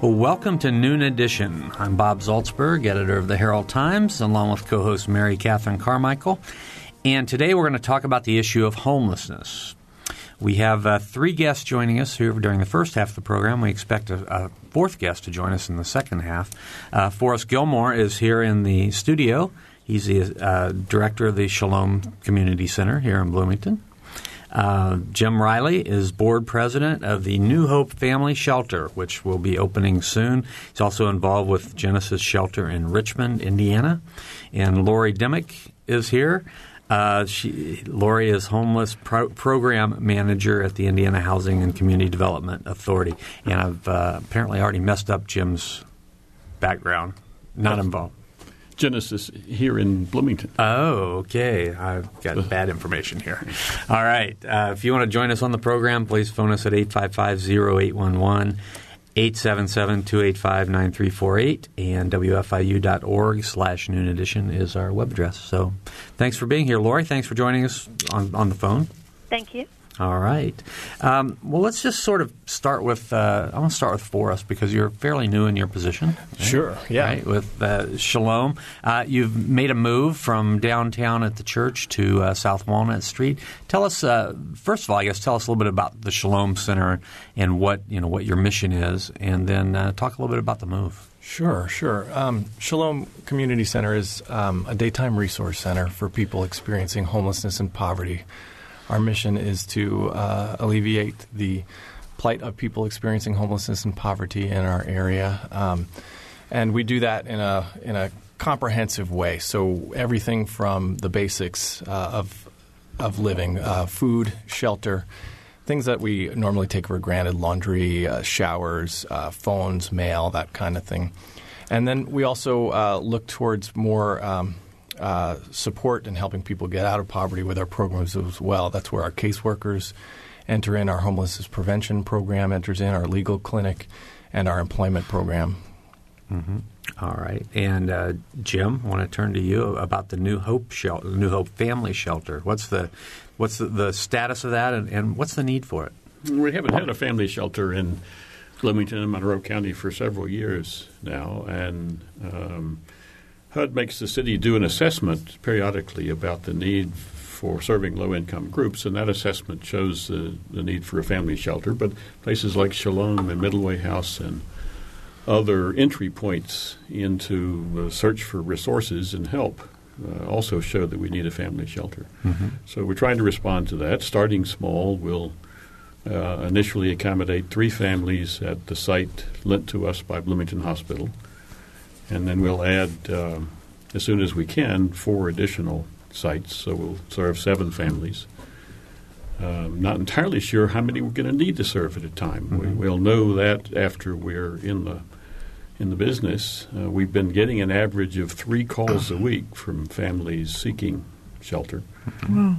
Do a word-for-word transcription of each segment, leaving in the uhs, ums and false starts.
Well, welcome to Noon Edition. I'm Bob Zaltzberg, editor of the Herald-Times, along with co-host Mary Catherine Carmichael. And today we're going to talk about the issue of homelessness. We have uh, three guests joining us here during the first half of the program. We expect a, a fourth guest to join us in the second half. Uh, Forrest Gilmore is here in the studio. He's the uh, director of the Shalom Community Center here in Bloomington. Uh, Jim Riley is board president of the New Hope Family Shelter, which will be opening soon. He's also involved with Genesis Shelter in Richmond, Indiana. And Lori Dimick is here. Uh, she, Lori is homeless pro- program manager at the Indiana Housing and Community Development Authority. And I've uh, apparently already messed up Jim's background. Not involved. Genesis here in Bloomington. Oh, okay. I've got bad information here. All right. Uh, if you want to join us on the program, please phone us at eight five five, zero eight one one, eight seven seven, two eight five, nine three four eight, and W F I U dot org slash Noon Edition is our web address. So thanks for being here, Lori. Thanks for joining us on, on the phone. Thank you. All right. Um, well, let's just sort of start with uh, – I want to start with Forrest because you're fairly new in your position. Right? Sure, yeah. Right? With uh, Shalom. Uh, you've made a move from downtown at the church to uh, South Walnut Street. Tell us uh, – first of all, I guess tell us a little bit about the Shalom Center and what, you know, what your mission is, and then uh, talk a little bit about the move. Sure, sure. Um, Shalom Community Center is um, a daytime resource center for people experiencing homelessness and poverty. Our mission is to uh, alleviate the plight of people experiencing homelessness and poverty in our area, um, and we do that in a in a comprehensive way. So everything from the basics uh, of of living, uh, food, shelter, things that we normally take for granted, laundry, uh, showers, uh, phones, mail, that kind of thing. And then we also uh, look towards more um, Uh, support and helping people get out of poverty with our programs as well. That's where our caseworkers enter in, our homelessness prevention program enters in, our legal clinic, and our employment program. Mm-hmm. All right. And uh, Jim, I want to turn to you about the New Hope Shelter, New Hope Family Shelter. What's the what's the, the status of that, and, and what's the need for it? We haven't had a family shelter in Bloomington and Monroe County for several years now, and um, H U D makes the city do an assessment periodically about the need for serving low-income groups, and that assessment shows the, the need for a family shelter. But places like Shalom and Middleway House and other entry points into the search for resources and help uh, also show that we need a family shelter. Mm-hmm. So we're trying to respond to that. Starting small, we'll uh, initially accommodate three families at the site lent to us by Bloomington Hospital. And then we'll add, uh, as soon as we can, four additional sites, so we'll serve seven families. Um, not entirely sure how many we're going to need to serve at a time. Mm-hmm. We, we'll know that after we're in the in the business. Uh, we've been getting an average of three calls a week from families seeking shelter. Wow.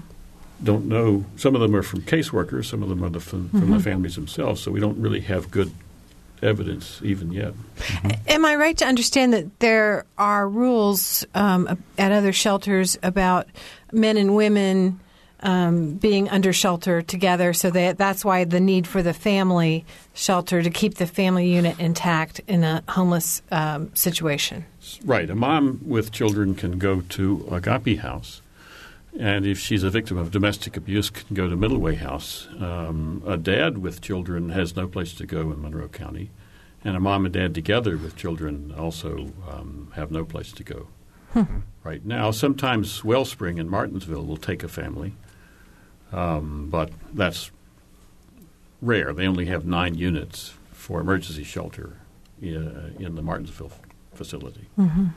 Don't know. Some of them are from caseworkers. Some of them are the f- from mm-hmm. the families themselves, so we don't really have good evidence even yet. Mm-hmm. Am I right to understand that there are rules um, at other shelters about men and women um, being under shelter together, so that that's why the need for the family shelter to keep the family unit intact in a homeless um, situation? Right. A mom with children can go to Agape House, and if she's a victim of domestic abuse, can go to Middleway House. Um, a dad with children has no place to go in Monroe County, and a mom and dad together with children also um, have no place to go. Hmm. Right now, sometimes Wellspring in Martinsville will take a family, um, but that's rare. They only have nine units for emergency shelter in, in the Martinsville facility. Mm-hmm.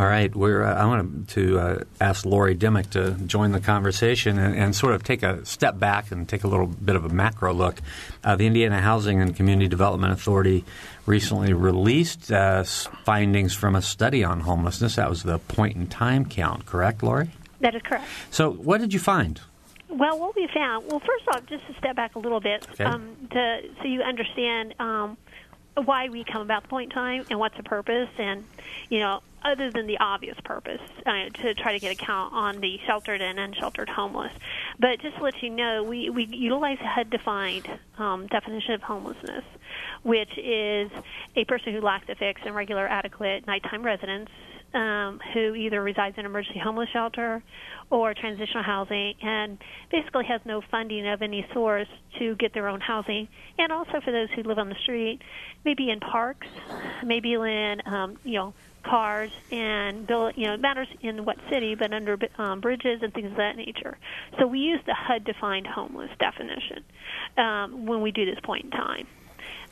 All right. We're, uh, I want to uh, ask Lori Dimick to join the conversation and, and sort of take a step back and take a little bit of a macro look. Uh, the Indiana Housing and Community Development Authority recently released uh, findings from a study on homelessness. That was the point-in-time count, correct, Lori? That is correct. So what did you find? Well, what we found, well, first off, just to step back a little bit, okay. um, to, so you understand um, why we come about the point in time and what's the purpose, and, you know, other than the obvious purpose, uh, to try to get a count on the sheltered and unsheltered homeless. But just to let you know, we, we utilize a H U D-defined um, definition of homelessness, which is a person who lacks a fixed and regular adequate nighttime residence, Um, who either resides in emergency homeless shelter or transitional housing and basically has no funding of any source to get their own housing. And also for those who live on the street, maybe in parks, maybe in, um, you know, cars and, build, you know, it matters in what city, but under um, bridges and things of that nature. So we use the H U D-defined homeless definition um, when we do this point in time.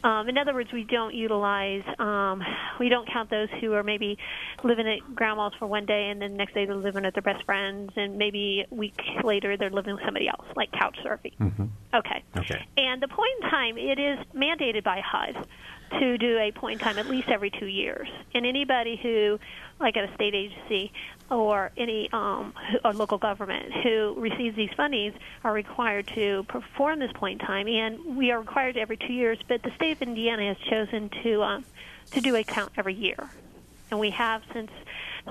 Um, in other words, we don't utilize, um, we don't count those who are maybe living at grandma's for one day and then the next day they're living with their best friends and maybe a week later they're living with somebody else, like couch surfing. Mm-hmm. Okay. Okay. And the point in time, it is mandated by H U D to do a point in time at least every two years. And anybody who, like at a state agency or any um, or local government who receives these fundings are required to perform this point in time. And we are required every two years, but the state of Indiana has chosen to um, to do a count every year. And we have since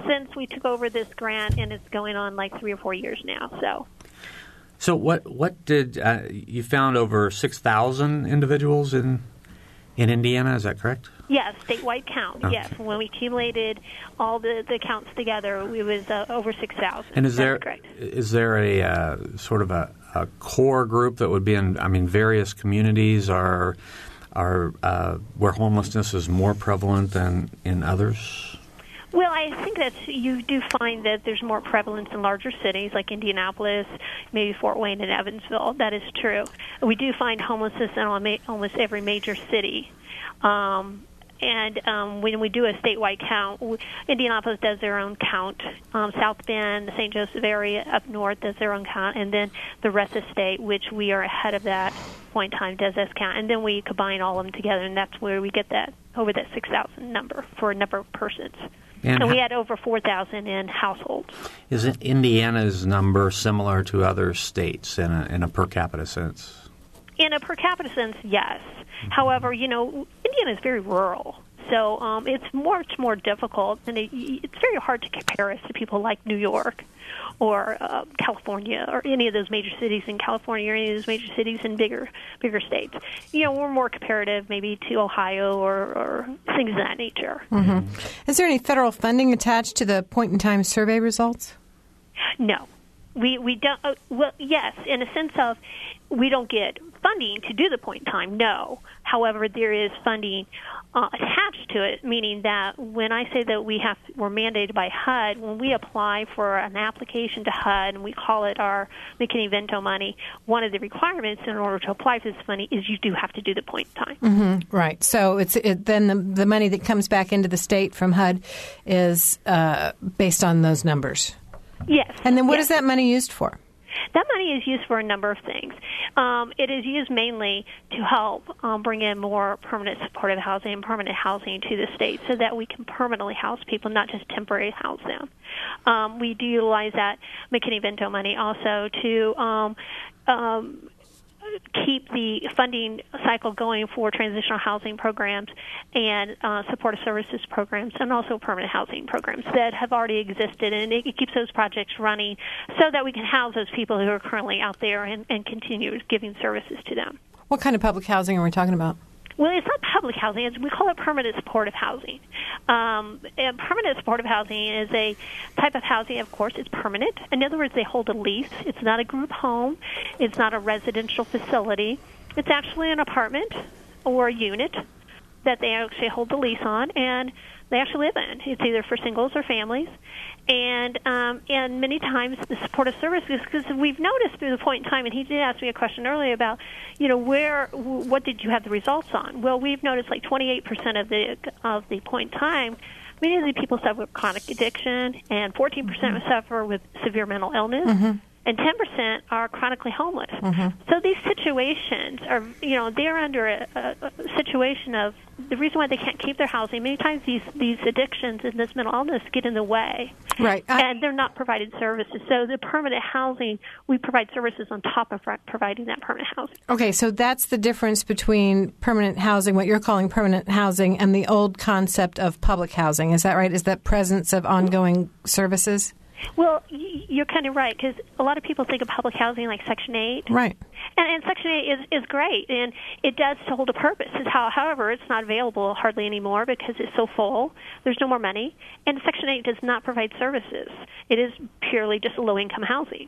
since we took over this grant, and it's going on like three or four years now. So. So what, what did uh, you found over six thousand individuals in in Indiana, is that correct? Yes, statewide count, okay. Yes. When we accumulated all the, the counts together, it was uh, over six thousand. And is there, is there a uh, sort of a, a core group that would be in, I mean, various communities are, are uh, where homelessness is more prevalent than in others? Well, I think that you do find that there's more prevalence in larger cities like Indianapolis, maybe Fort Wayne and Evansville. That is true. We do find homelessness in almost every major city. Um, and um, when we do a statewide count, Indianapolis does their own count. Um, South Bend, the Saint Joseph area up north does their own count. And then the rest of the state, which we are ahead of that point in time, does this count. And then we combine all of them together, and that's where we get that over that six thousand number for a number of persons. And so we had over four thousand in households. Is it Indiana's number similar to other states in a, in a per capita sense? In a per capita sense, yes. Mm-hmm. However, you know, Indiana is very rural. So um, it's much more difficult, and it, it's very hard to compare us to people like New York or uh, California or any of those major cities in California or any of those major cities in bigger bigger states. You know, we're more comparative maybe to Ohio or, or things of that nature. Mm-hmm. Is there any federal funding attached to the point-in-time survey results? No. We, we don't uh, – well, yes, in a sense of we don't get funding to do the point in time, no. However, there is funding uh, attached to it, meaning that when I say that we have, we're mandated by H U D, when we apply for an application to H U D, and we call it our McKinney-Vento money, one of the requirements in order to apply for this money is you do have to do the point in time. Mm-hmm. Right. So it's it, then the, the money that comes back into the state from H U D is uh, based on those numbers. Yes. And then what yes. is that money used for? That money is used for a number of things. Um, it is used mainly to help um, bring in more permanent supportive housing and permanent housing to the state so that we can permanently house people, not just temporarily house them. Um, we do utilize that McKinney-Vento money also to um, um, keep the funding cycle going for transitional housing programs and uh, supportive services programs and also permanent housing programs that have already existed, and it keeps those projects running so that we can house those people who are currently out there and, and continue giving services to them. What kind of public housing are we talking about? Well, it's not public housing. It's, we call it permanent supportive housing. Um, and permanent supportive housing is a type of housing, of course, it's permanent. In other words, they hold a lease. It's not a group home. It's not a residential facility. It's actually an apartment or a unit that they actually hold the lease on, and they actually live in. It's either for singles or families. And um, and many times the supportive services, because we've noticed through the point in time, and he did ask me a question earlier about, you know, where, what did you have the results on? Well, we've noticed like twenty-eight percent of the of the point in time many of the people suffer with chronic addiction, and fourteen percent mm-hmm. suffer with severe mental illness, mm-hmm. and ten percent are chronically homeless. Mm-hmm. So these situations are, you know, they're under a, a situation of the reason why they can't keep their housing. Many times these, these addictions and this mental illness get in the way. Right. I, and they're not provided services. So the permanent housing, we provide services on top of providing that permanent housing. Okay, so that's the difference between permanent housing, what you're calling permanent housing, and the old concept of public housing. Is that right? Is that presence of ongoing services? Well, you're kind of right, because a lot of people think of public housing like Section eight. Right. And, and Section eight is, is great, and it does hold a purpose. It's how, however, it's not available hardly anymore because it's so full. There's no more money. And Section eight does not provide services. It is purely just low-income housing.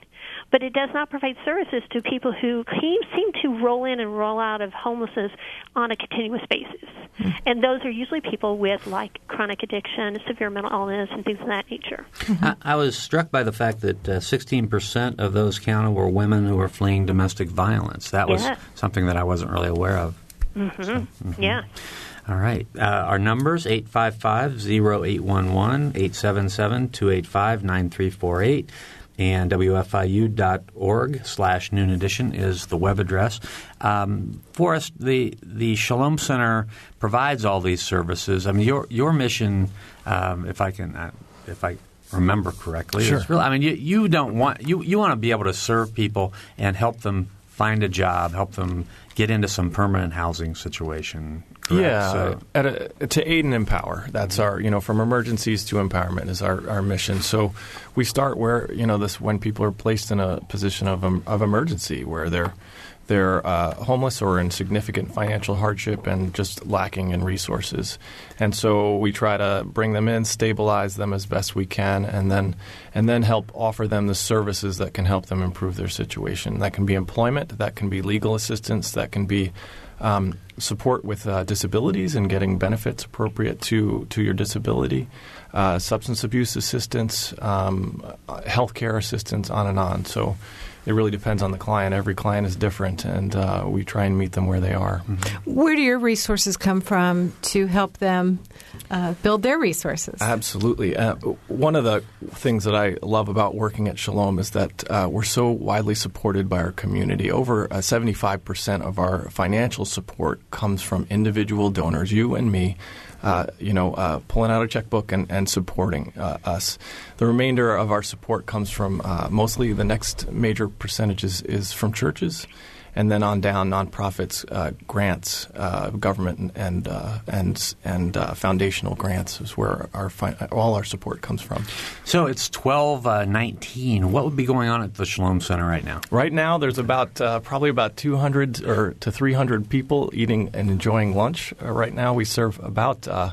But it does not provide services to people who seem to roll in and roll out of homelessness on a continuous basis. Mm-hmm. And those are usually people with, like, chronic addiction, severe mental illness, and things of that nature. Mm-hmm. I, I was struck by the fact that uh, sixteen percent of those counted were women who were fleeing domestic violence. That was yeah. something that I wasn't really aware of. Mm-hmm. So, mm-hmm. Yeah. All right. Uh, our numbers, eight five five, zero eight one one, eight seven seven, two eight five, nine three four eight, and W F I U dot org slash Noon Edition is the web address. Um, Forrest, the, the Shalom Center provides all these services. I mean, your your mission, um, if I can uh, – if I – remember correctly. Sure. It's really, I mean, you, you don't want you, you want to be able to serve people and help them find a job, help them get into some permanent housing situation. Correct? Yeah, so. at a, to aid and empower. That's our, you know, from emergencies to empowerment is our, our mission. So we start where, you know, this when people are placed in a position of um, of emergency where they're they're uh, homeless or in significant financial hardship and just lacking in resources. And so we try to bring them in, stabilize them as best we can, and then and then help offer them the services that can help them improve their situation. That can be employment. That can be legal assistance. That can be um, support with uh, disabilities and getting benefits appropriate to, to your disability, uh, substance abuse assistance, um, health care assistance, on and on. So it really depends on the client. Every client is different, and uh, we try and meet them where they are. Mm-hmm. Where do your resources come from to help them uh, build their resources? Absolutely. Uh, one of the things that I love about working at Shalom is that uh, we're so widely supported by our community. Over uh, seventy-five percent of our financial support comes from individual donors, you and me, Uh, you know, uh, pulling out a checkbook and, and supporting uh, us. The remainder of our support comes from uh, mostly the next major percentage is, is from churches, and then on down, nonprofits, uh, grants, uh, government, and uh, and and uh, foundational grants is where our fi- all our support comes from. So it's twelve uh, nineteen. What would be going on at the Shalom Center right now? Right now, there's about uh, probably about two hundred or to three hundred people eating and enjoying lunch. Uh, right now, we serve about. Uh,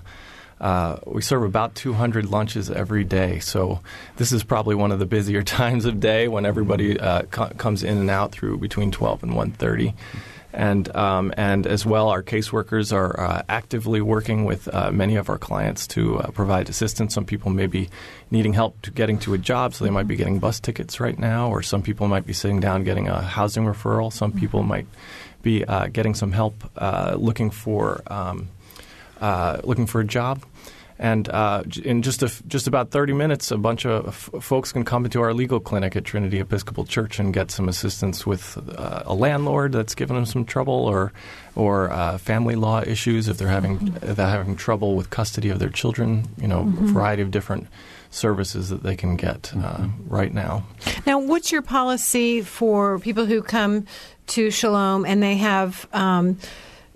Uh, we serve about two hundred lunches every day, so this is probably one of the busier times of day when everybody uh, co- comes in and out through between twelve and one thirty. And um, and as well, our caseworkers are uh, actively working with uh, many of our clients to uh, provide assistance. Some people may be needing help to getting to a job, so they might be getting bus tickets right now, or some people might be sitting down getting a housing referral. Some people might be uh, getting some help uh, looking for um, Uh, looking for a job. And uh, in just a, just about thirty minutes, a bunch of f- folks can come into our legal clinic at Trinity Episcopal Church and get some assistance with uh, a landlord that's giving them some trouble, or or uh, family law issues if they're having mm-hmm. if they're having trouble with custody of their children. You know, mm-hmm. a variety of different services that they can get mm-hmm. uh, right now. Now, what's your policy for people who come to Shalom and they have um,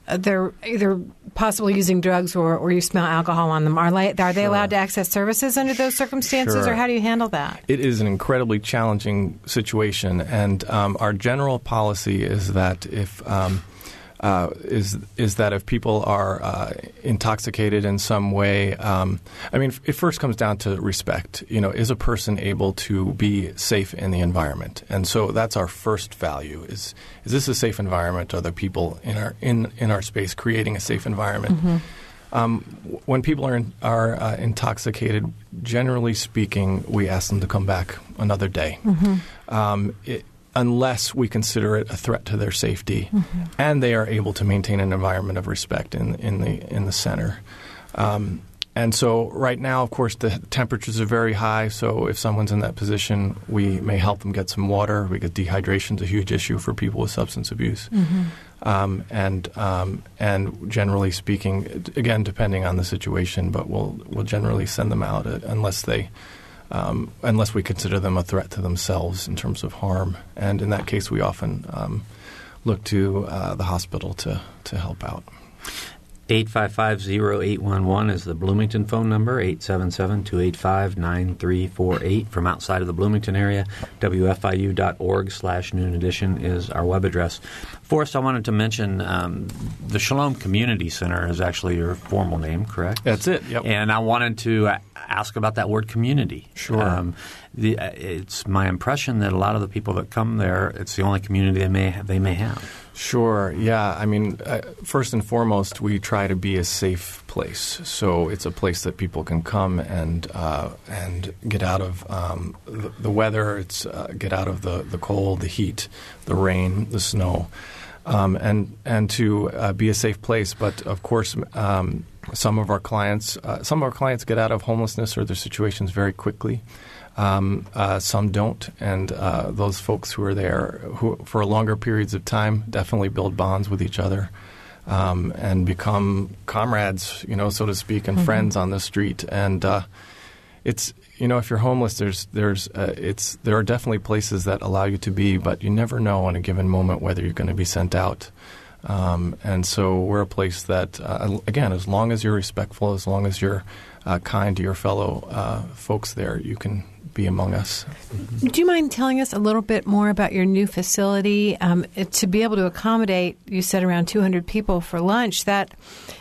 they're either possibly using drugs or, or you smell alcohol on them? Are, la- are they sure. allowed to access services under those circumstances, sure. or how do you handle that? It is an incredibly challenging situation, and um, our general policy is that if um, uh, is is that if people are uh, intoxicated in some way, um, I mean, it first comes down to respect. You know, is a person able to be safe in the environment? And so that's our first value: is is this a safe environment? Are the people in our in, in our space creating a safe environment? Mm-hmm. Um, when people are in, are uh, intoxicated, generally speaking, we ask them to come back another day. Mm-hmm. Um, it, unless we consider it a threat to their safety, mm-hmm. and they are able to maintain an environment of respect in in the in the center. Um, And so right now, of course, the temperatures are very high. So if someone's in that position, we may help them get some water. We get dehydration is a huge issue for people with substance abuse. Mm-hmm. Um, and um, and generally speaking, again, depending on the situation, but we'll we'll generally send them out unless they um, unless we consider them a threat to themselves in terms of harm. And in that case, we often um, look to uh, the hospital to to help out. eight five five, zero eight one one is the Bloomington phone number, eight seven seven, two eight five, nine three four eight. From outside of the Bloomington area, W F I U dot org slash noon edition is our web address. Forrest, I wanted to mention um, the Shalom Community Center is actually your formal name, correct? That's it, yep. And I wanted to ask about that word community. Sure. Um, the, it's my impression that a lot of the people that come there, it's the only community they may have, they may have. Sure. Yeah. I mean, uh, first and foremost, we try to be a safe place. So it's a place that people can come and uh, and get out of um, the, the weather. It's uh, get out of the, the cold, the heat, the rain, the snow, um, and and to uh, be a safe place. But of course, um, some of our clients, uh, some of our clients get out of homelessness or their situations very quickly. Um, uh, some don't, and uh, those folks who are there who, for longer periods of time definitely build bonds with each other um, and become comrades, you know, so to speak, and mm-hmm. friends on the street. And uh, it's you know, if you're homeless, there's there's uh, it's there are definitely places that allow you to be, but you never know in a given moment whether you're going to be sent out. Um, and so we're a place that, uh, again, as long as you're respectful, as long as you're uh, kind to your fellow uh, folks there, you can be among us. Do you mind telling us a little bit more about your new facility? Um, to be able to accommodate, you said around two hundred people for lunch, that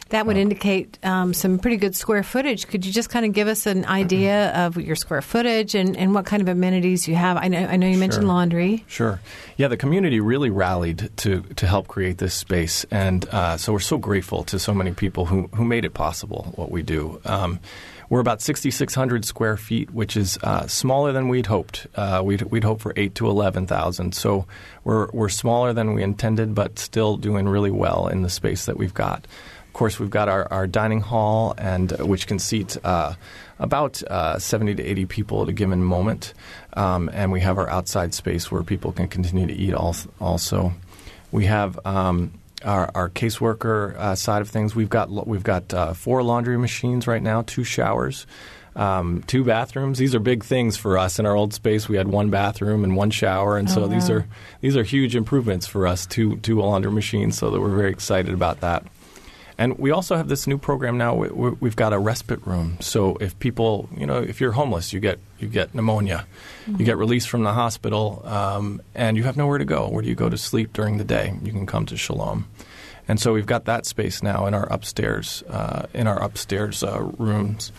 that would indicate um, some pretty good square footage. Could you just kind of give us an idea of your square footage and, and what kind of amenities you have? I know, I know you mentioned sure. laundry. Sure. Yeah, the community really rallied to, to help create this space. And uh, so we're so grateful to so many people who, who made it possible, what we do. Um, We're about sixty-six hundred square feet, which is uh, smaller than we'd hoped. Uh, we'd, we'd hoped for eight to eleven thousand. So we're we're smaller than we intended, but still doing really well in the space that we've got. Of course, we've got our, our dining hall, and uh, which can seat uh, about uh, seventy to eighty people at a given moment. Um, and we have our outside space where people can continue to eat also. We have um, Our, our caseworker uh, side of things, we've got we've got uh, four laundry machines right now, two showers, um, two bathrooms. These are big things for us. In our old space, we had one bathroom and one shower, and oh, so wow. these are these are huge improvements for us. Two two laundry machines, so that we're very excited about that. And we also have this new program now. We, we, we've got a respite room. So if people, you know, if you're homeless, you get you get pneumonia, mm-hmm. you get released from the hospital, um, and you have nowhere to go. Where do you go to sleep during the day? You can come to Shalom. And so we've got that space now in our upstairs uh, in our upstairs uh, rooms.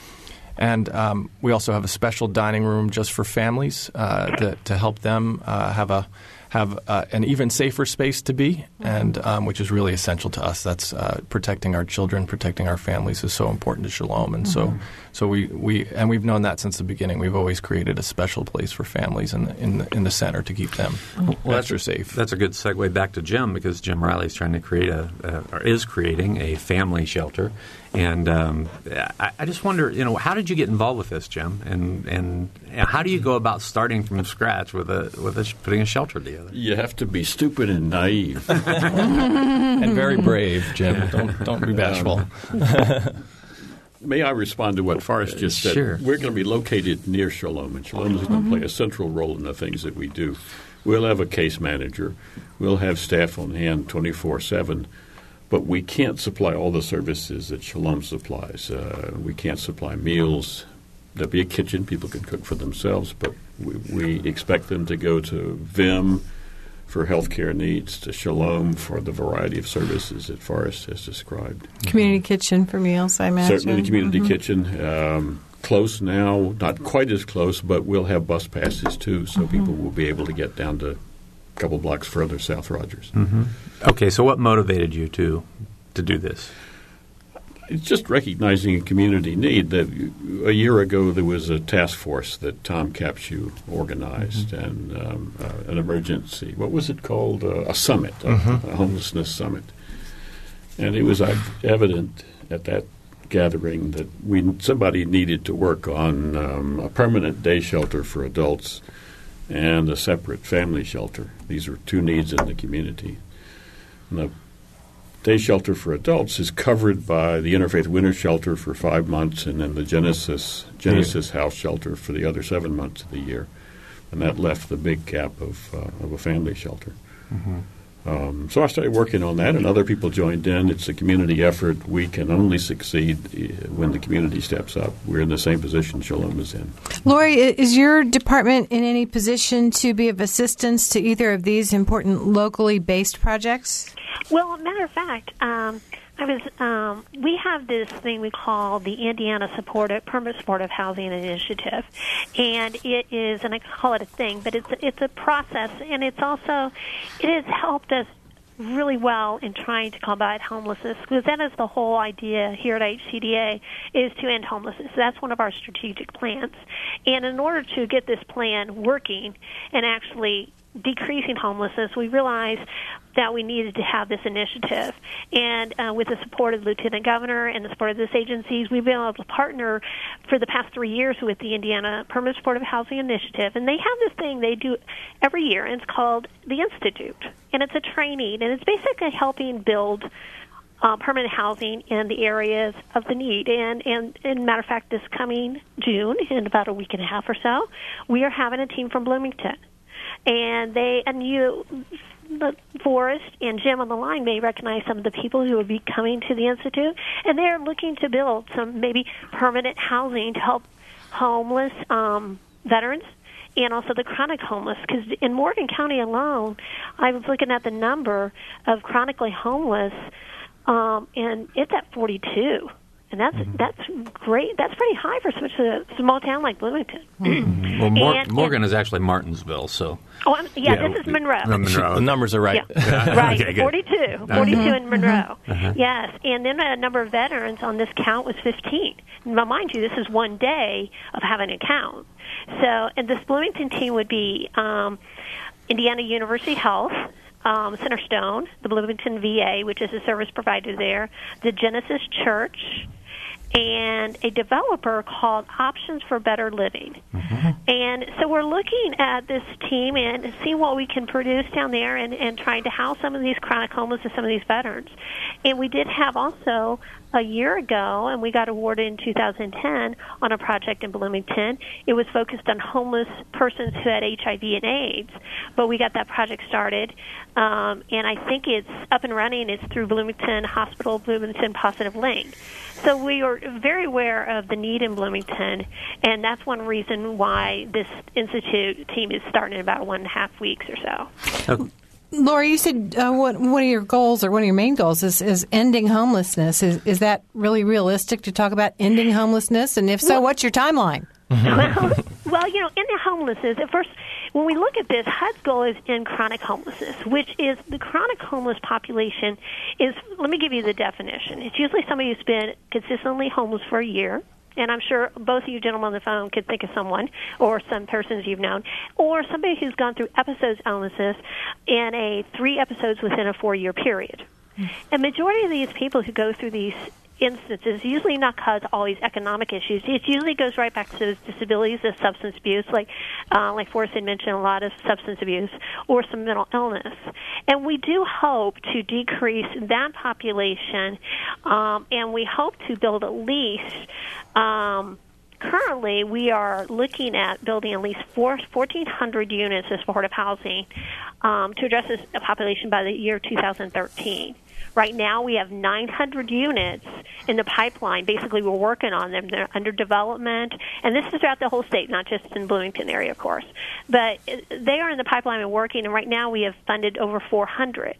And um, we also have a special dining room just for families uh, to, to help them uh, have a. have uh, an even safer space to be, and um, which is really essential to us. That's uh, protecting our children, protecting our families is so important to Shalom. And mm-hmm. so so we, we and we've known that since the beginning. We've always created a special place for families in the, in the, in the center to keep them well, extra that's, safe. That's a good segue back to Jim, because Jim Riley is trying to create a, a – or is creating a family shelter. And um, I, I just wonder, you know, how did you get involved with this, Jim? And, and and how do you go about starting from scratch with a with a, putting a shelter together? You have to be stupid and naive, and very brave, Jim. Yeah. Don't don't be bashful. Um, may I respond to what Forrest just said? Sure. We're going to be located near Shalom, and Shalom is going to play a central role in the things that we do. We'll have a case manager. We'll have staff on hand twenty-four seven. But we can't supply all the services that Shalom supplies. Uh, we can't supply meals. There'll be a kitchen. People can cook for themselves. But we, we expect them to go to V I M for healthcare needs, to Shalom for the variety of services that Forrest has described. Community mm-hmm. kitchen for meals, I imagine. Certainly community mm-hmm. kitchen. Um, close now, not quite as close, but we'll have bus passes too, so mm-hmm. people will be able to get down to couple blocks further south, Rogers. Mm-hmm. Okay, so what motivated you to to do this? It's just recognizing a community need. That a year ago there was a task force that Tom Capshew organized, mm-hmm. and um, uh, an emergency. What was it called? Uh, a summit, a, mm-hmm. a homelessness summit. And it was evident at that gathering that we somebody needed to work on um, a permanent day shelter for adults and a separate family shelter. These are two needs in the community. And the day shelter for adults is covered by the Interfaith Winter Shelter for five months and then the Genesis Genesis House Shelter for the other seven months of the year. And that left the big gap of, uh, of a family shelter. Mm-hmm. Um, so I started working on that, and other people joined in. It's a community effort. We can only succeed when the community steps up. We're in the same position Shalom is in. Lori, is your department in any position to be of assistance to either of these important locally based projects? Well, matter of fact, um, I was. Um, we have this thing we call the Indiana Supportive Permanent Supportive Housing Initiative, and it is, and I call it a thing, but it's it's a process, and it's also it has helped us really well in trying to combat homelessness, because that is the whole idea here at H C D A, is to end homelessness. That's one of our strategic plans, and in order to get this plan working and actually decreasing homelessness, we realized that we needed to have this initiative. And uh, with the support of the Lieutenant Governor and the support of this agencies, we've been able to partner for the past three years with the Indiana Permanent Supportive Housing Initiative. And they have this thing they do every year, and it's called the Institute. And it's a training, and it's basically helping build Uh, permanent housing in the areas of the need. And, and, and matter of fact, this coming June, in about a week and a half or so, we are having a team from Bloomington. And they, and you, Forrest and Jim on the line may recognize some of the people who will be coming to the Institute, and they're looking to build some maybe permanent housing to help homeless um, veterans and also the chronic homeless. Because in Morgan County alone, I was looking at the number of chronically homeless, um, and it's at forty-two. And that's mm-hmm. that's great. That's pretty high for such a small town like Bloomington. Mm-hmm. Well, Mor- and, Morgan and, is actually Martinsville, so. Oh, I'm, yeah, yeah, this is Monroe. Monroe. The numbers are right. Yeah. Right, okay, forty-two. forty-two mm-hmm. in Monroe. Mm-hmm. Yes, and then a number of veterans on this count was fifteen. Now, mind you, this is one day of having a count. So, and this Bloomington team would be um, Indiana University Health, Um, Center Stone, the Bloomington V A, which is a service provider there, the Genesis Church, and a developer called Options for Better Living. Mm-hmm. And so we're looking at this team and seeing what we can produce down there, and, and trying to house some of these chronic homeless and some of these veterans. And we did have also a year ago, and we got awarded in two thousand ten on a project in Bloomington. It was focused on homeless persons who had H I V and AIDS, but we got that project started. Um, and I think it's up and running. It's through Bloomington Hospital, Bloomington Positive Link. So we are very aware of the need in Bloomington, and that's one reason why this Institute team is starting in about one and a half weeks or so. Okay. Lori, you said uh, what, one of your goals, or one of your main goals, is, is ending homelessness. Is, is that really realistic to talk about ending homelessness? And if so, well, what's your timeline? Well, well, you know, ending homelessness, at first, when we look at this, H U D's goal is in chronic homelessness, which is the chronic homeless population is, let me give you the definition. It's usually somebody who's been consistently homeless for a year. And I'm sure both of you gentlemen on the phone could think of someone, or some persons you've known, or somebody who's gone through episodes of illnesses in a three episodes within a four-year period. Mm-hmm. And majority of these people who go through these instances usually not cause all these economic issues. It usually goes right back to those disabilities, the substance abuse, like uh, like Forrest had mentioned, a lot of substance abuse, or some mental illness. And we do hope to decrease that population, um, and we hope to build at least, um, currently we are looking at building at least four, fourteen hundred units as supportive housing um, to address this population by the year two thousand thirteen. Right now we have nine hundred units in the pipeline. Basically, we're working on them. They're under development. And this is throughout the whole state, not just in Bloomington area, of course. But they are in the pipeline and working, and right now we have funded over four hundred.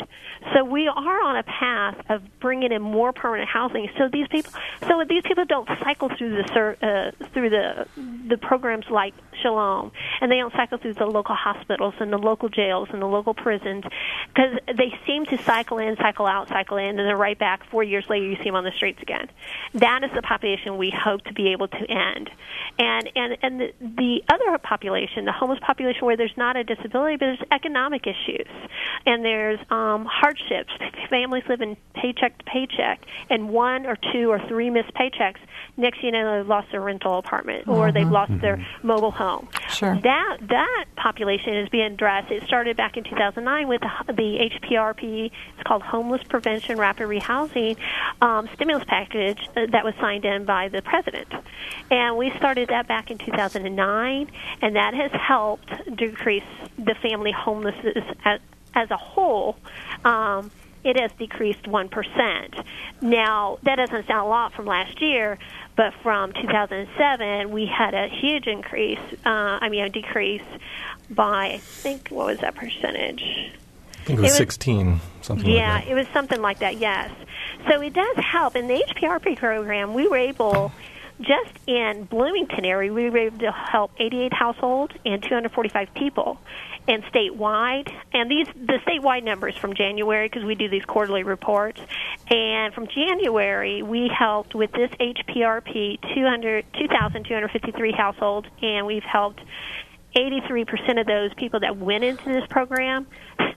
So we are on a path of bringing in more permanent housing. So these people so these people don't cycle through the uh, through the the programs like Shalom, and they don't cycle through the local hospitals and the local jails and the local prisons, because they seem to cycle in, cycle out, cycle in, and they're right back. Four years later, you see them on the streets again. That is the population we hope to be able to end. And and, and the, the other population, the homeless population, where there's not a disability, but there's economic issues, and there's um, hardships. Families live in paycheck to paycheck, and one or two or three missed paychecks, next thing you know, they've lost their rental apartment or mm-hmm. they've lost mm-hmm. their mobile home. Sure. That that population is being addressed. It started back in two thousand nine with the, the H P R P, it's called Homeless Prevention Rapid Rehousing um, Stimulus Package that was signed in by the President. And we started that back in two thousand nine, and that has helped decrease the family homelessness as, as a whole. Um, it has decreased one percent. Now, that doesn't sound a lot from last year, but from two thousand seven, we had a huge increase, uh, I mean, a decrease by, I think, what was that percentage? I think it was, it was sixteen, something yeah, like that. Yeah, it was something like that, yes. So it does help. In the H P R P program, we were able, just in Bloomington area, we were able to help eighty-eight households and two hundred forty-five people. And statewide, and these the statewide numbers from January, because we do these quarterly reports, and from January we helped with this H P R P two thousand two hundred fifty-three households, and we've helped eighty-three percent of those people that went into this program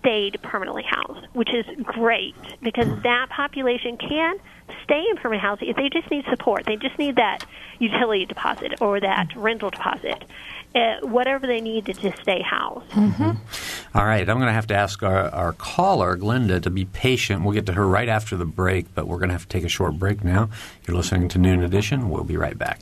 stayed permanently housed, which is great, because that population can stay in permanent housing if they just need support. They just need that utility deposit or that rental deposit. Uh, whatever they need to just stay housed. Mm-hmm. All right. I'm going to have to ask our, our caller, Glenda, to be patient. We'll get to her right after the break, but we're going to have to take a short break now. You're listening to Noon Edition. We'll be right back.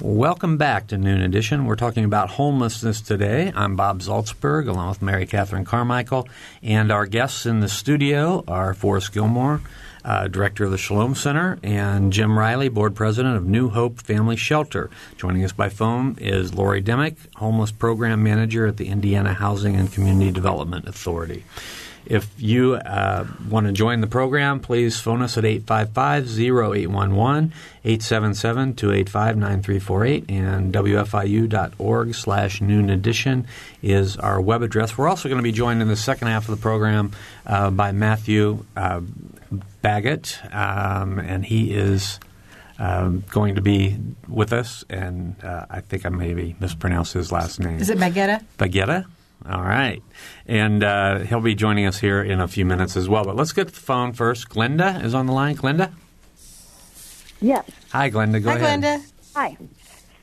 Welcome back to Noon Edition. We're talking about homelessness today. I'm Bob Zaltzberg, along with Mary Catherine Carmichael, and our guests in the studio are Forrest Gilmore, Uh, director of the Shalom Center, and Jim Riley, board president of New Hope Family Shelter. Joining us by phone is Lori Dimick, homeless program manager at the Indiana Housing and Community Development Authority. If you uh, want to join the program, please phone us at eight five five, zero eight one one, eight seven seven, two eight five, nine three four eight, and W F I U dot org slash Noon Edition is our web address. We're also going to be joined in the second half of the program uh, by Matthew uh, Baggett, um, and he is um, going to be with us, and uh, I think I maybe mispronounced his last name. Is it Baggetta? Baggetta. All right. And uh, he'll be joining us here in a few minutes as well. But let's get to the phone first. Glenda is on the line. Glenda? Yes. Hi, Glenda. Go Hi, ahead. Glenda. Hi.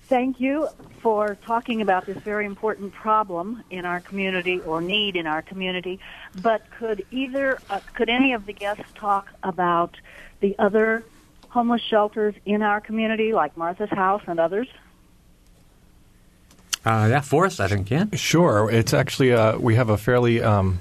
Thank you for talking about this very important problem in our community, or need in our community. But could either, uh, could any of the guests talk about the other homeless shelters in our community, like Martha's House and others? Uh, yeah, Forrest, I think, yeah. Sure. It's actually uh, – we have a fairly um,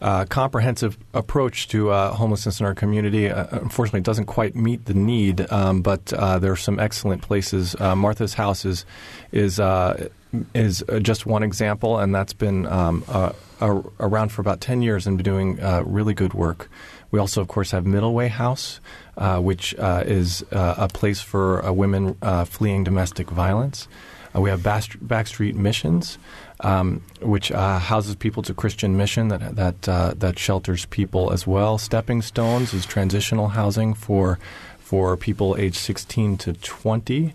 uh, comprehensive approach to uh, homelessness in our community. Uh, unfortunately, it doesn't quite meet the need, um, but uh, there are some excellent places. Uh, Martha's House is, is, uh, is just one example, and that's been um, uh, around for about ten years and been doing uh, really good work. We also, of course, have Middleway House, uh, which uh, is uh, a place for uh, women uh, fleeing domestic violence. Uh, we have Backstreet Missions, um, which uh, houses people. It's a Christian mission that that uh, that shelters people as well. Stepping Stones is transitional housing for for people aged sixteen to twenty.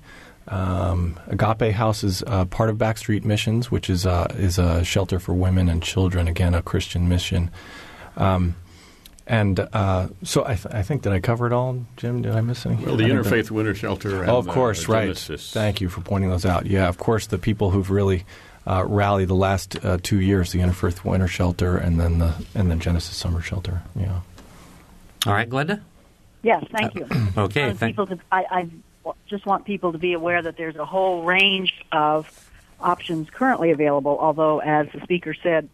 Um, Agape House is uh, part of Backstreet Missions, which is uh, is a shelter for women and children. Again, a Christian mission. Um, and uh, so I, th- I think, did I cover it all, Jim? Did I miss anything? Well, the I Interfaith that... Winter Shelter. And, oh, of course, uh, right. Genesis. Thank you for pointing those out. Yeah, of course, the people who've really uh, rallied the last uh, two years, the Interfaith Winter Shelter and then the and then Genesis Summer Shelter. Yeah. All right, Glenda? Yes, thank you. Uh, okay. Thank- people to, I, I just want people to be aware that there's a whole range of options currently available, although, as the speaker said,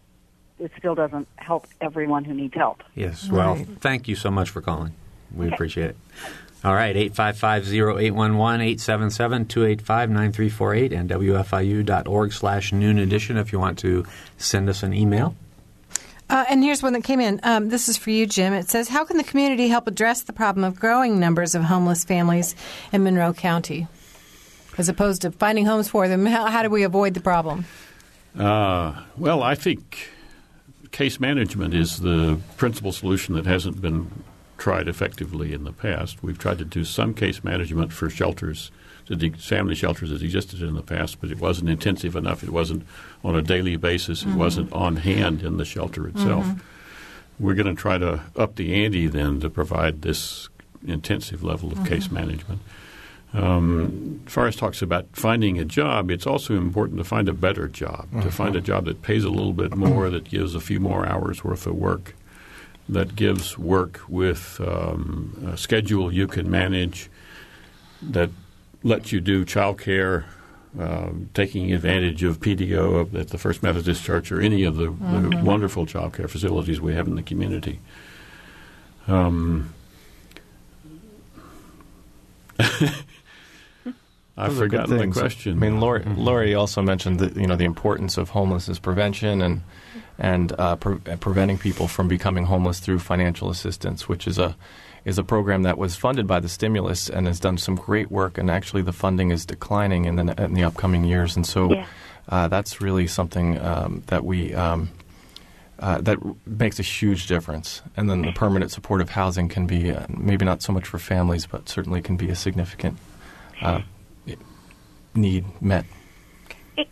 it still doesn't help everyone who needs help. Yes. Well, right. Thank you so much for calling. We okay. appreciate it. All right, eight five five, zero eight one one, eight seven seven, two eight five, nine three four eight and W F I U dot org slash noon edition if you want to send us an email. Uh, and here's one that came in. Um, this is for you, Jim. It says, how can the community help address the problem of growing numbers of homeless families in Monroe County? As opposed to finding homes for them, how, how do we avoid the problem? Uh, well, I think case management is the principal solution that hasn't been tried effectively in the past. We've tried to do some case management for shelters, the family shelters that existed in the past, but it wasn't intensive enough. It wasn't on a daily basis. It mm-hmm. wasn't on hand in the shelter itself. Mm-hmm. We're going to try to up the ante then to provide this intensive level of mm-hmm. case management. Um, Forrest talks about finding a job. It's also important to find a better job, mm-hmm. to find a job that pays a little bit more, that gives a few more hours worth of work, that gives work with um, a schedule you can manage, that let you do child care, uh, taking advantage of P D O at the First Methodist Church or any of the, mm-hmm. the wonderful child care facilities we have in the community. Um, I've Those forgotten the question. I mean, Lori, Lori also mentioned the, you know, the importance of homelessness prevention and and uh, pre- preventing people from becoming homeless through financial assistance, which is a is a program that was funded by the stimulus and has done some great work, and actually the funding is declining in the, in the upcoming years. And so yeah. uh, that's really something um, that we um, uh, that makes a huge difference. And then the permanent supportive housing can be uh, maybe not so much for families, but certainly can be a significant uh, need met.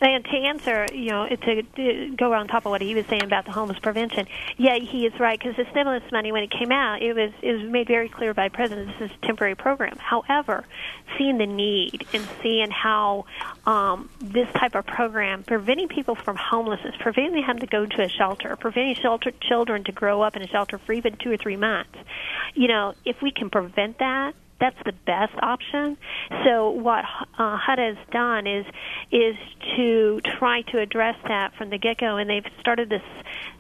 And to answer, you know, to go on top of what he was saying about the homeless prevention, yeah, he is right, because the stimulus money, when it came out, it was it was made very clear by the president this is a temporary program. However, seeing the need and seeing how um, this type of program, preventing people from homelessness, preventing them to go to a shelter, preventing shelter children to grow up in a shelter for even two or three months, you know, if we can prevent that, that's the best option. So what uh, H U D has done is is to try to address that from the get-go, and they've started this.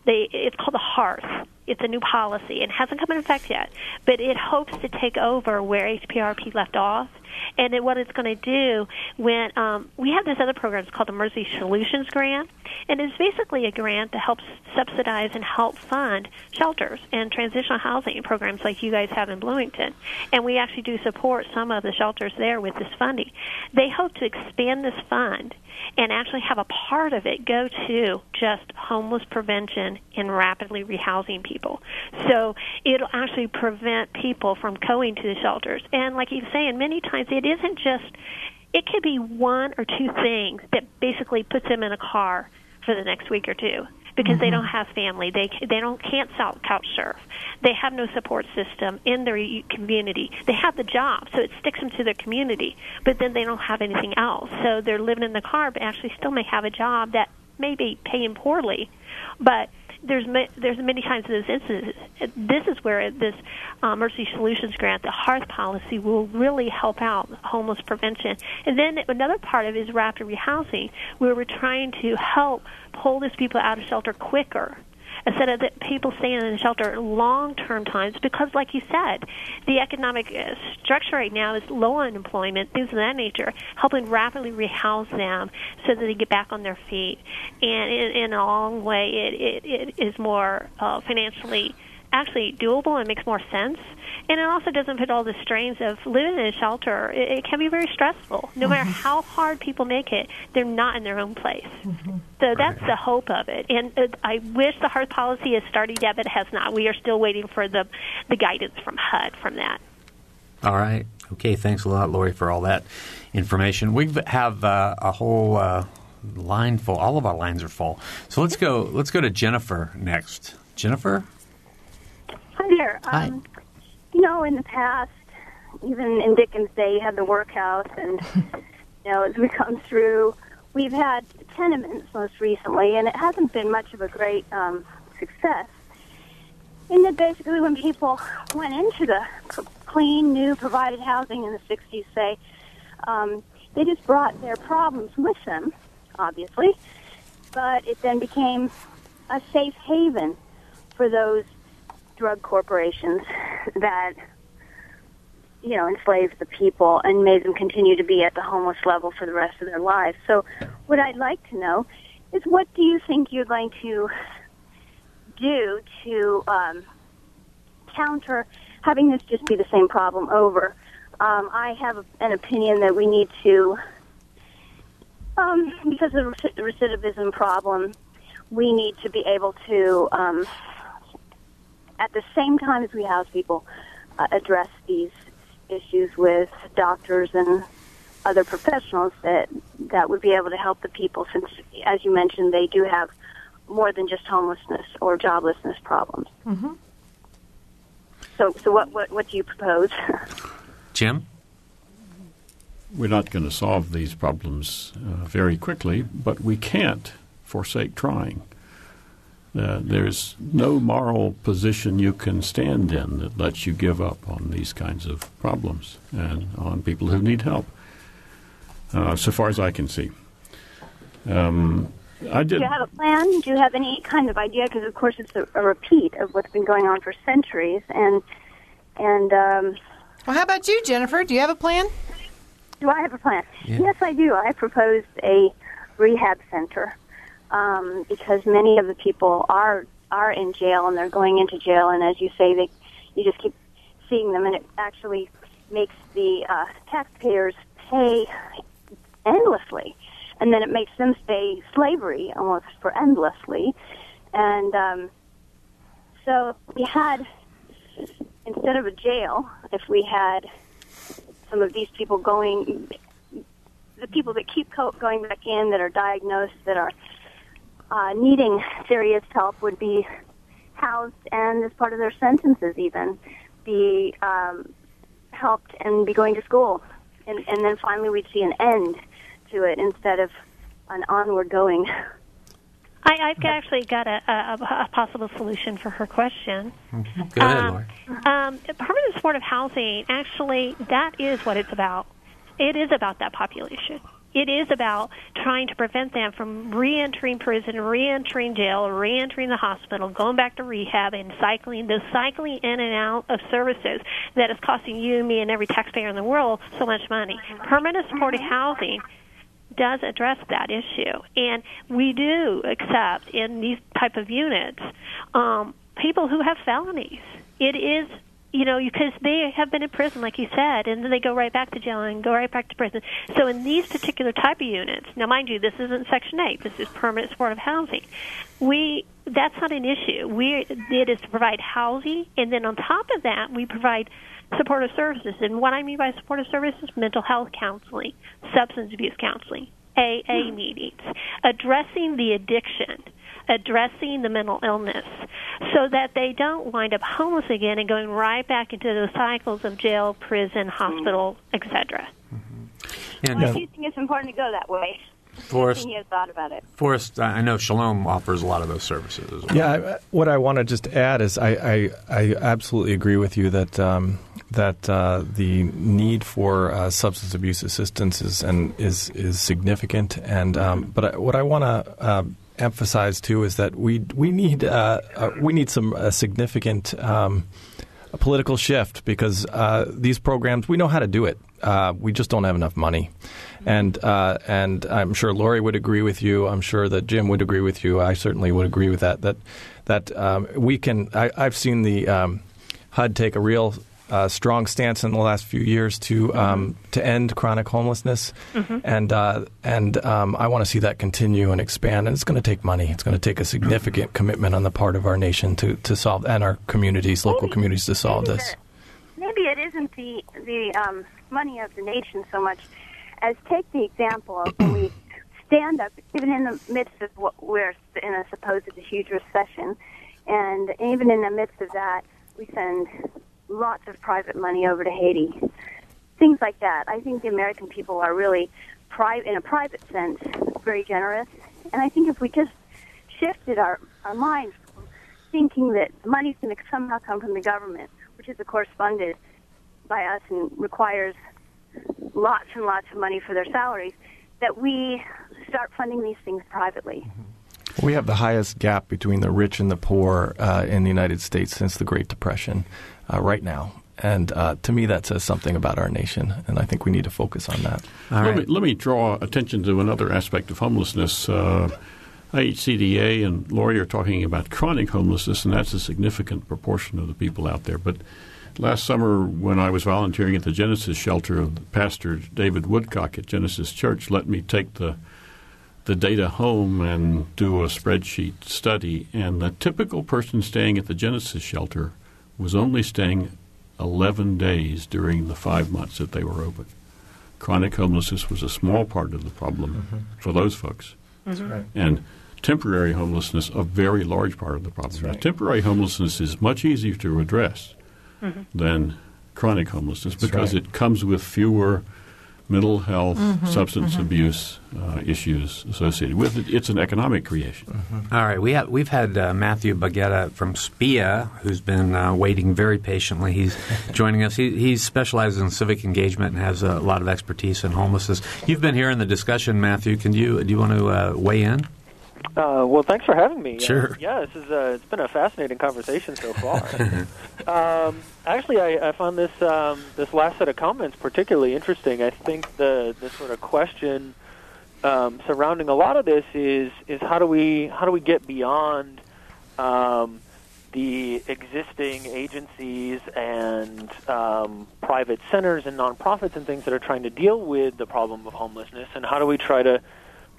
They it's called the HEARTH. It's a new policy. It hasn't come in effect yet, but it hopes to take over where H P R P left off. And then what it's going to do when um, we have this other program, it's called the Mercy Solutions Grant, and it's basically a grant that helps subsidize and help fund shelters and transitional housing programs like you guys have in Bloomington. And we actually do support some of the shelters there with this funding. They hope to expand this fund and actually have a part of it go to just homeless prevention and rapidly rehousing people. So it'll actually prevent people from going to the shelters. And like you're saying, many times it isn't just, it could be one or two things that basically puts them in a car for the next week or two, because mm-hmm. they don't have family, they they don't can't couch surf, they have no support system in their community, they have the job, so it sticks them to their community, but then they don't have anything else, so they're living in the car, but actually still may have a job that may be paying poorly, but there's there's many times those instances. This is where this uh, Mercy Solutions Grant, the HEARTH policy, will really help out homeless prevention. And then another part of it is rapid rehousing, where we're trying to help pull these people out of shelter quicker, instead of people staying in the shelter long-term times, because, like you said, the economic structure right now is low unemployment, things of that nature, helping rapidly rehouse them so that they get back on their feet. And in a long way, it, it, it is more uh, financially actually doable and makes more sense. And it also doesn't put all the strains of living in a shelter. It, it can be very stressful. No mm-hmm. matter how hard people make it, they're not in their own place. Mm-hmm. So that's right. the hope of it. And uh, I wish the HEARTH policy has started yet, but it has not. We are still waiting for the, the guidance from H U D from that. All right. Okay, thanks a lot, Lori, for all that information. We have uh, a whole uh, line full. All of our lines are full. So let's go. Let's go to Jennifer next. Jennifer? Hi there. Hi. Um, you know, in the past, even in Dickens' day, you had the workhouse, and you know, as we come through, we've had tenements most recently, and it hasn't been much of a great um, success. And that basically, when people went into the clean, new, provided housing in the sixties, say, um, they just brought their problems with them, obviously, but it then became a safe haven for those drug corporations that, you know, enslaved the people and made them continue to be at the homeless level for the rest of their lives. So what I'd like to know is, what do you think you're going to do to um, counter having this just be the same problem over? Um, I have an opinion that we need to, um, because of the recidivism problem, we need to be able to, um, at the same time as we house people, uh, address these issues with doctors and other professionals that that would be able to help the people, since, as you mentioned, they do have more than just homelessness or joblessness problems. Mm-hmm. So, so what, what what do you propose, Jim? We're not going to solve these problems uh, very quickly, but we can't forsake trying. Uh, there's no moral position you can stand in that lets you give up on these kinds of problems and on people who need help, uh, so far as I can see. Um, I did. Do you have a plan? Do you have any kind of idea? Because, of course, it's a, a repeat of what's been going on for centuries. And and um, well, how about you, Jennifer? Do you have a plan? Do I have a plan? Yeah. Yes, I do. I proposed a rehab center. Um, because many of the people are are in jail, and they're going into jail, and as you say, they you just keep seeing them, and it actually makes the uh, taxpayers pay endlessly, and then it makes them stay slavery almost for endlessly. And um, so we had, instead of a jail, if we had some of these people going, the people that keep going back in, that are diagnosed, that are Uh, needing serious help, would be housed, and as part of their sentences even be um, helped and be going to school. And, and then finally we'd see an end to it instead of an onward going. I, I've actually got a, a, a possible solution for her question. Go ahead, Lori. Um, um, permanent supportive housing, actually, that is what it's about. It is about that population. It is about trying to prevent them from reentering prison, reentering jail, reentering the hospital, going back to rehab, and cycling the cycling in and out of services that is costing you, me, and every taxpayer in the world so much money. Permanent supportive housing does address that issue, and we do accept in these type of units um, people who have felonies. It is. You know, because they have been in prison, like you said, and then they go right back to jail and go right back to prison. So in these particular type of units, now mind you, this isn't Section eight. This is permanent supportive housing. We that's not an issue. We it is to provide housing, and then on top of that, we provide supportive services. And what I mean by supportive services: mental health counseling, substance abuse counseling, A A meetings, addressing the addiction, addressing the mental illness, so that they don't wind up homeless again and going right back into those cycles of jail, prison, hospital, mm-hmm. et cetera. Mm-hmm. And well, if you think it's important to go that way, Forrest, you have thought about it. Forrest, I know Shalom offers a lot of those services as well. Yeah, I, what I want to just add is I, I, I absolutely agree with you that um, that uh, the need for uh, substance abuse assistance is and is is significant. And um, but I, what I want to uh, emphasize too is that we we need uh, uh, we need some uh, significant um, a political shift, because uh, these programs, we know how to do it. Uh, we just don't have enough money, and uh, and I'm sure Lori would agree with you. I'm sure that Jim would agree with you. I certainly would agree with that. That that um, we can. I, I've seen the um, H U D take a real Uh, strong stance in the last few years to um, mm-hmm. to end chronic homelessness, mm-hmm. and uh, and um, I want to see that continue and expand. And it's going to take money. It's going to take a significant commitment on the part of our nation to, to solve, and our communities, local maybe, communities, to solve maybe this. The, maybe see, it isn't the the um, money of the nation so much as take the example of when we stand up, even in the midst of what we're in a supposed huge recession, and even in the midst of that, we send lots of private money over to Haiti. Things like that. I think the American people are really, pri- in a private sense, very generous. And I think if we just shifted our, our minds from thinking that money's going to somehow come from the government, which is, of course, funded by us and requires lots and lots of money for their salaries, that we start funding these things privately. Mm-hmm. We have the highest gap between the rich and the poor uh, in the United States since the Great Depression uh, right now. And uh, to me, that says something about our nation, and I think we need to focus on that. All right. Let me, let me draw attention to another aspect of homelessness. Uh, I H C D A and Lori are talking about chronic homelessness, and that's a significant proportion of the people out there. But last summer when I was volunteering at the Genesis Shelter, Pastor David Woodcock at Genesis Church let me take the the data home and do a spreadsheet study, and the typical person staying at the Genesis Shelter was only staying eleven days during the five months that they were open. Chronic homelessness was a small part of the problem mm-hmm. for those folks. That's right. And temporary homelessness, a very large part of the problem. Right. Now, temporary homelessness is much easier to address mm-hmm. than chronic homelessness That's because right. it comes with fewer mental health, mm-hmm, substance mm-hmm. abuse uh, issues associated with it. It's an economic creation. Mm-hmm. All right. We have, we've had uh, Matthew Baggetta from S P I A, who's been uh, waiting very patiently. He's joining us. He, he specializes in civic engagement and has a lot of expertise in homelessness. You've been here in the discussion, Matthew. Can you do you want to uh, weigh in? Uh, well, thanks for having me. Sure. Uh, yeah, this is uh, it's been a fascinating conversation so far. um, actually, I, I found this um, this last set of comments particularly interesting. I think the the sort of question um, surrounding a lot of this is is how do we how do we get beyond um, the existing agencies and um, private centers and nonprofits and things that are trying to deal with the problem of homelessness, and how do we try to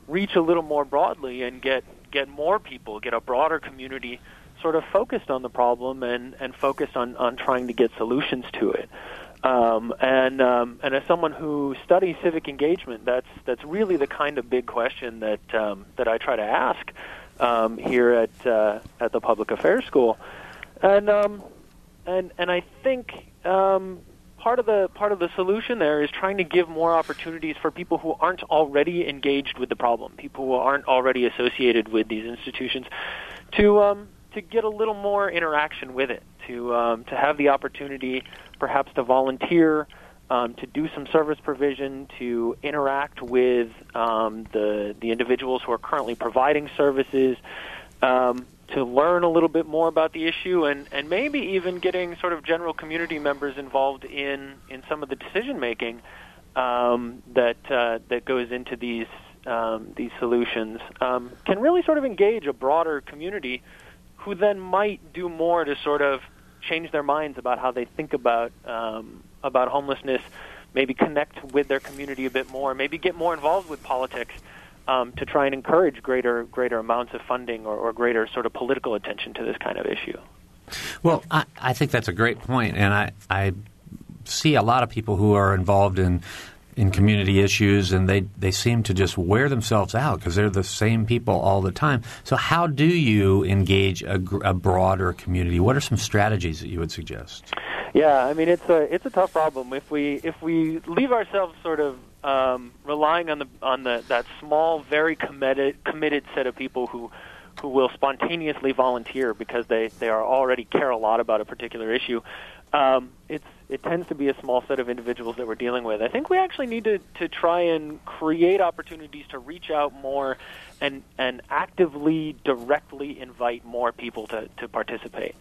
reach a little more broadly and get, get more people, get a broader community sort of focused on the problem and, and focused on, on trying to get solutions to it. Um, and um, and as someone who studies civic engagement, that's that's really the kind of big question that um, that I try to ask um, here at uh, at the Public Affairs School. And um, and and I think um, Part of the part of the solution there is trying to give more opportunities for people who aren't already engaged with the problem, people who aren't already associated with these institutions, to um, to get a little more interaction with it, to um, to have the opportunity, perhaps, to volunteer, um, to do some service provision, to interact with um, the the individuals who are currently providing services. Um, to learn a little bit more about the issue and, and maybe even getting sort of general community members involved in, in some of the decision-making um, that uh, that goes into these um, these solutions um, can really sort of engage a broader community who then might do more to sort of change their minds about how they think about um, about homelessness, maybe connect with their community a bit more, maybe get more involved with politics. Um, to try and encourage greater greater amounts of funding or, or greater sort of political attention to this kind of issue. Well, I, I think that's a great point, and I, I see a lot of people who are involved in in community issues, and they, they seem to just wear themselves out because they're the same people all the time. So how do you engage a, a broader community? What are some strategies that you would suggest? Yeah, I mean, it's a it's a tough problem. If we if we leave ourselves sort of Um, relying on the on the that small, very committed committed set of people who, who will spontaneously volunteer because they, they are already care a lot about a particular issue. Um, it's it tends to be a small set of individuals that we're dealing with. I think we actually need to, to try and create opportunities to reach out more and and actively, directly invite more people to to participate,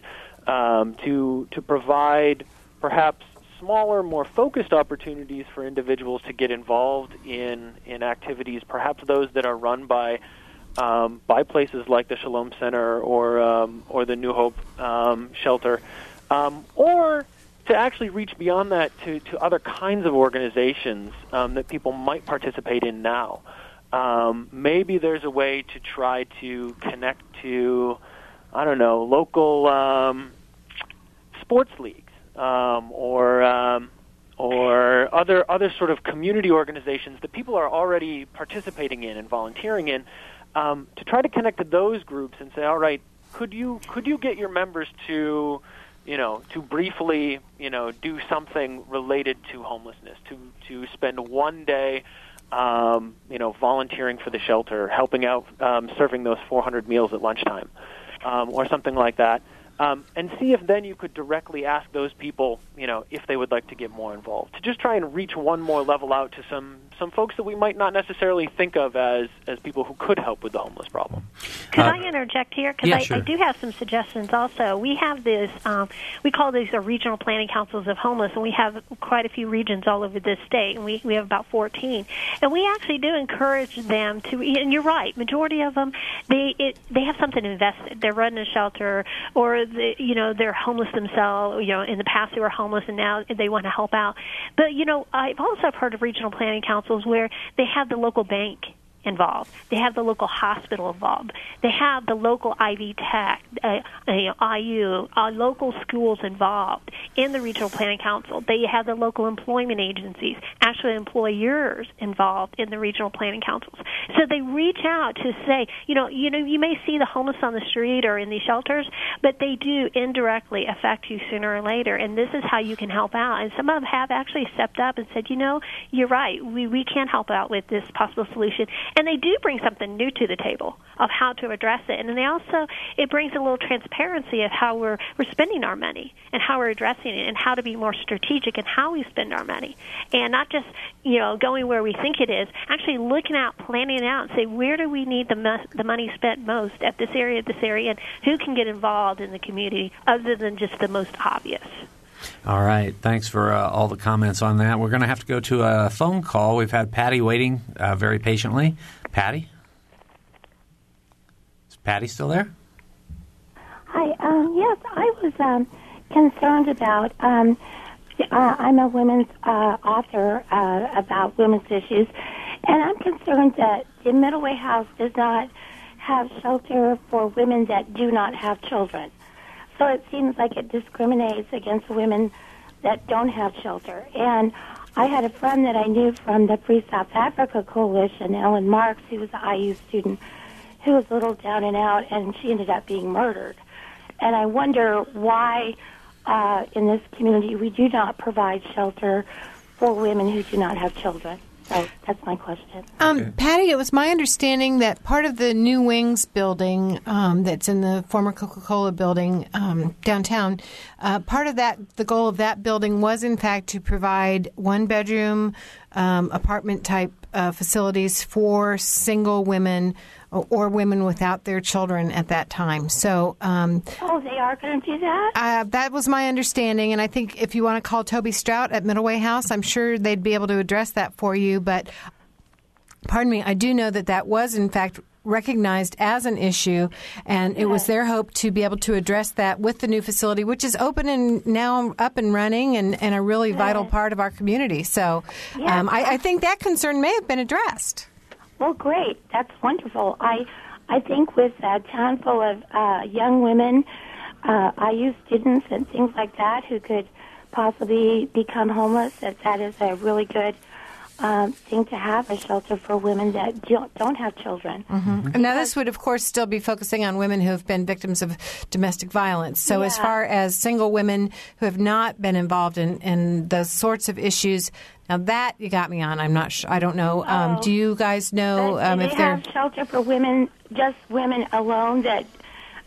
um, to to provide perhaps smaller, more focused opportunities for individuals to get involved in, in activities, perhaps those that are run by um, by places like the Shalom Center or um, or the New Hope um, Shelter, um, or to actually reach beyond that to, to other kinds of organizations um, that people might participate in now. Um, maybe there's a way to try to connect to, I don't know, local um, sports leagues. um, or um, or other other sort of community organizations that people are already participating in and volunteering in, um, to try to connect to those groups and say, all right, could you could you get your members to, you know, to briefly, you know, do something related to homelessness, to to spend one day, um, you know, volunteering for the shelter, helping out, um, serving those four hundred meals at lunchtime, um, or something like that, um, and see if then you could directly ask those people, you know, if they would like to get more involved, to just try and reach one more level out to some some folks that we might not necessarily think of as, as people who could help with the homeless problem. Can uh, I interject here? Because yeah, I, sure. I do have some suggestions also. We have this, um, we call these our regional planning councils of homeless, and we have quite a few regions all over this state, and we, we have about fourteen. And we actually do encourage them to, and you're right, majority of them, they it, they have something invested. They're running a shelter, or, the, you know, they're homeless themselves. You know, in the past they were homeless, and now they want to help out. But, you know, I've also heard of regional planning councils where they have the local bank involved, they have the local hospital involved, they have the local I V Tech, uh, you know, I U, uh, local schools involved in the regional planning council. They have the local employment agencies, actually employers involved in the regional planning councils. So they reach out to say, you know, you know, you may see the homeless on the street or in these shelters, but they do indirectly affect you sooner or later, and this is how you can help out. And some of them have actually stepped up and said, you know, you're right, we, we can help out with this possible solution. And they do bring something new to the table of how to address it. And then they also, it brings a little transparency of how we're, we're spending our money and how we're addressing it and how to be more strategic in how we spend our money. And not just, you know, going where we think it is, actually looking out, planning out, and say, where do we need the, mo- the money spent most at this area, at this area, and who can get involved in the community other than just the most obvious. All right. Thanks for uh, all the comments on that. We're going to have to go to a phone call. We've had Patty waiting uh, very patiently. Patty? Is Patty still there? Hi. Um, yes, I was um, concerned about, um, uh, I'm a women's uh, author uh, about women's issues, and I'm concerned that the Middleway House does not have shelter for women that do not have children. So it seems like it discriminates against women that don't have shelter. And I had a friend that I knew from the Free South Africa Coalition, Ellen Marks, who was an I U student, who was a little down and out, and she ended up being murdered. And I wonder why uh, in this community we do not provide shelter for women who do not have children. So that's my question. Um, okay. Patty, it was my understanding that part of the New Wings building um, that's in the former Coca-Cola building um, downtown, uh, part of that, the goal of that building was, in fact, to provide one-bedroom um, apartment-type uh, facilities for single women or, or women without their children at that time. So, um, oh, they are going to do that? Uh, that was my understanding, and I think if you want to call Toby Strout at Middleway House, I'm sure they'd be able to address that for you. But, pardon me, I do know that that was, in fact, recognized as an issue, and it was their hope to be able to address that with the new facility, which is open and now up and running and, and a really vital part of our community. So um, I, I think that concern may have been addressed. Well, great. That's wonderful. I I think with a town full of uh, young women, uh, I U students and things like that who could possibly become homeless, that that is a really good Um, thing to have a shelter for women that don't have children. Mm-hmm. And now this would, of course, still be focusing on women who have been victims of domestic violence. So yeah. As far as single women who have not been involved in, in those sorts of issues, now that you got me on. I'm not sure. I don't know. Um, oh. Do you guys know um, do if they they're... have shelter for women, just women alone that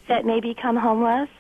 that may become homeless?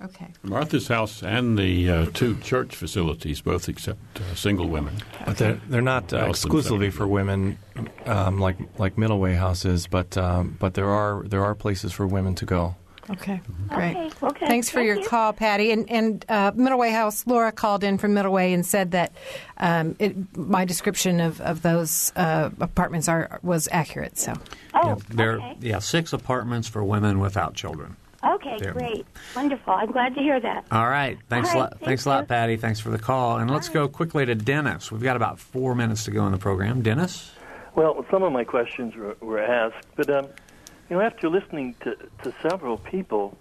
Okay. Martha's House and the uh, two church facilities both accept uh, single women. But they're, they're not uh, exclusively for women um, like like Middleway House is, but um, but there are there are places for women to go. Okay, great. Okay, okay. Thanks for Thank your you. call, Patty. And, and uh, Middleway House, Laura called in from Middleway and said that um, it, my description of, of those uh, apartments are was accurate. So, oh, yeah, there, okay. Yeah, six apartments for women without children. Okay, there. Great. Wonderful. I'm glad to hear that. All right. Thanks All right, a lot. Thank Thanks you. a lot, Patty. Thanks for the call. And let's right. go quickly to Dennis. We've got about four minutes to go in the program. Dennis? Well, some of my questions were, were asked, but um, you know, after listening to, to several people,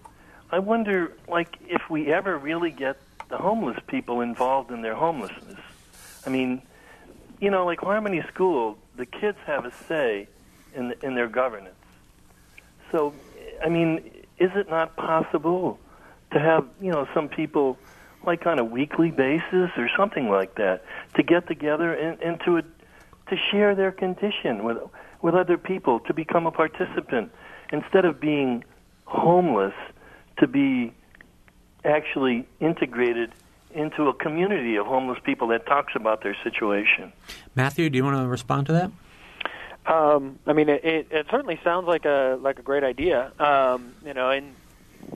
I wonder, like, if we ever really get the homeless people involved in their homelessness. I mean, you know, like Harmony School, the kids have a say in the, in their governance. So, I mean, is it not possible to have, you know, some people, like on a weekly basis or something like that, to get together and, and to, to share their condition with with other people, to become a participant, instead of being homeless, to be actually integrated into a community of homeless people that talks about their situation. Matthew, do you want to respond to that? Um, I mean, it, it, it certainly sounds like a like a great idea. Um, you know, and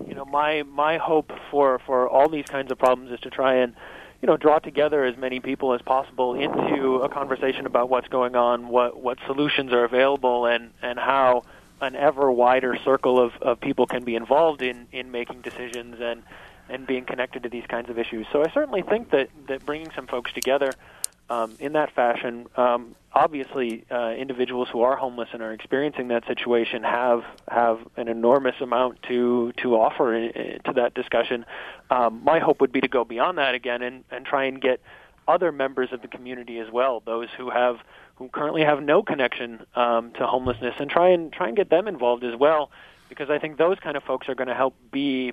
you know, my my hope for for all these kinds of problems is to try and, you know, draw together as many people as possible into a conversation about what's going on, what what solutions are available, and and how an ever wider circle of, of people can be involved in, in making decisions and, and being connected to these kinds of issues. So I certainly think that, that bringing some folks together um, in that fashion, um, obviously uh, individuals who are homeless and are experiencing that situation have have an enormous amount to, to offer to that discussion. Um, my hope would be to go beyond that again and, and try and get other members of the community as well, those who have who currently have no connection um, to homelessness, and try and try and get them involved as well, because I think those kind of folks are going to help be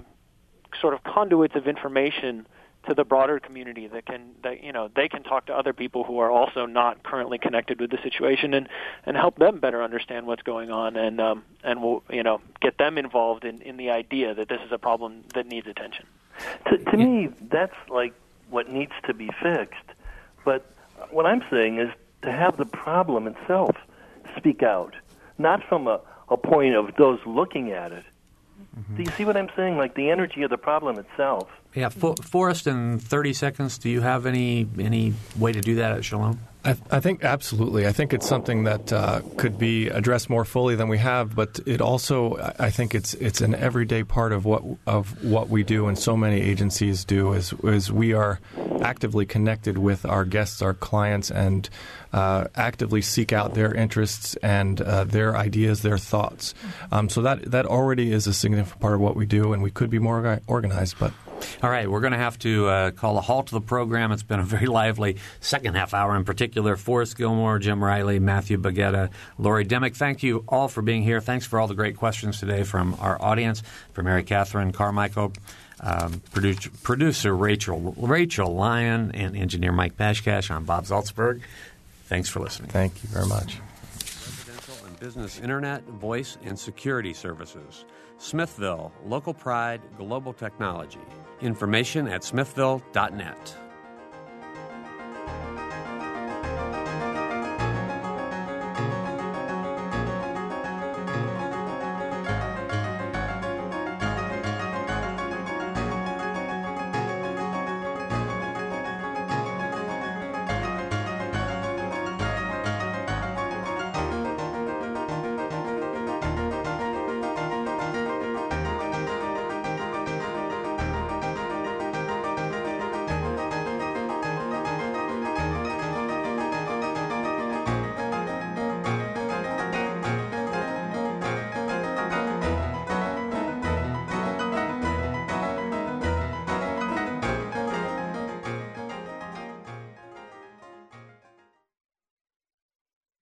sort of conduits of information to the broader community that can, that, you know, they can talk to other people who are also not currently connected with the situation and, and help them better understand what's going on and um, and we'll, you know, get them involved in, in the idea that this is a problem that needs attention. To, to yeah. me, that's like what needs to be fixed. But what I'm saying is to have the problem itself speak out, not from a, a point of those looking at it. Mm-hmm. Do you see what I'm saying? Like the energy of the problem itself. Yeah, for, Forrest, in thirty seconds, do you have any any way to do that at Shalom? I, I think absolutely. I think it's something that uh, could be addressed more fully than we have, but it also, I think it's it's an everyday part of what of what we do, and so many agencies do, is is we are actively connected with our guests, our clients, and uh, actively seek out their interests and uh, their ideas, their thoughts. Um, so that that already is a significant part of what we do, and we could be more organized, but. All right, we're going to have to uh, call a halt to the program. It's been a very lively second half hour in particular. Forrest Gilmore, Jim Riley, Matthew Baggetta, Lori Dimick, thank you all for being here. Thanks for all the great questions today from our audience, from Mary Catherine Carmichael, um, producer, producer Rachel Rachel Lyon, and engineer Mike Bashkash. I'm Bob Zaltzberg. Thanks for listening. Thank you very much. Residential and business internet, voice, and security services. Smithville, local pride, global technology. Information at smithville dot net.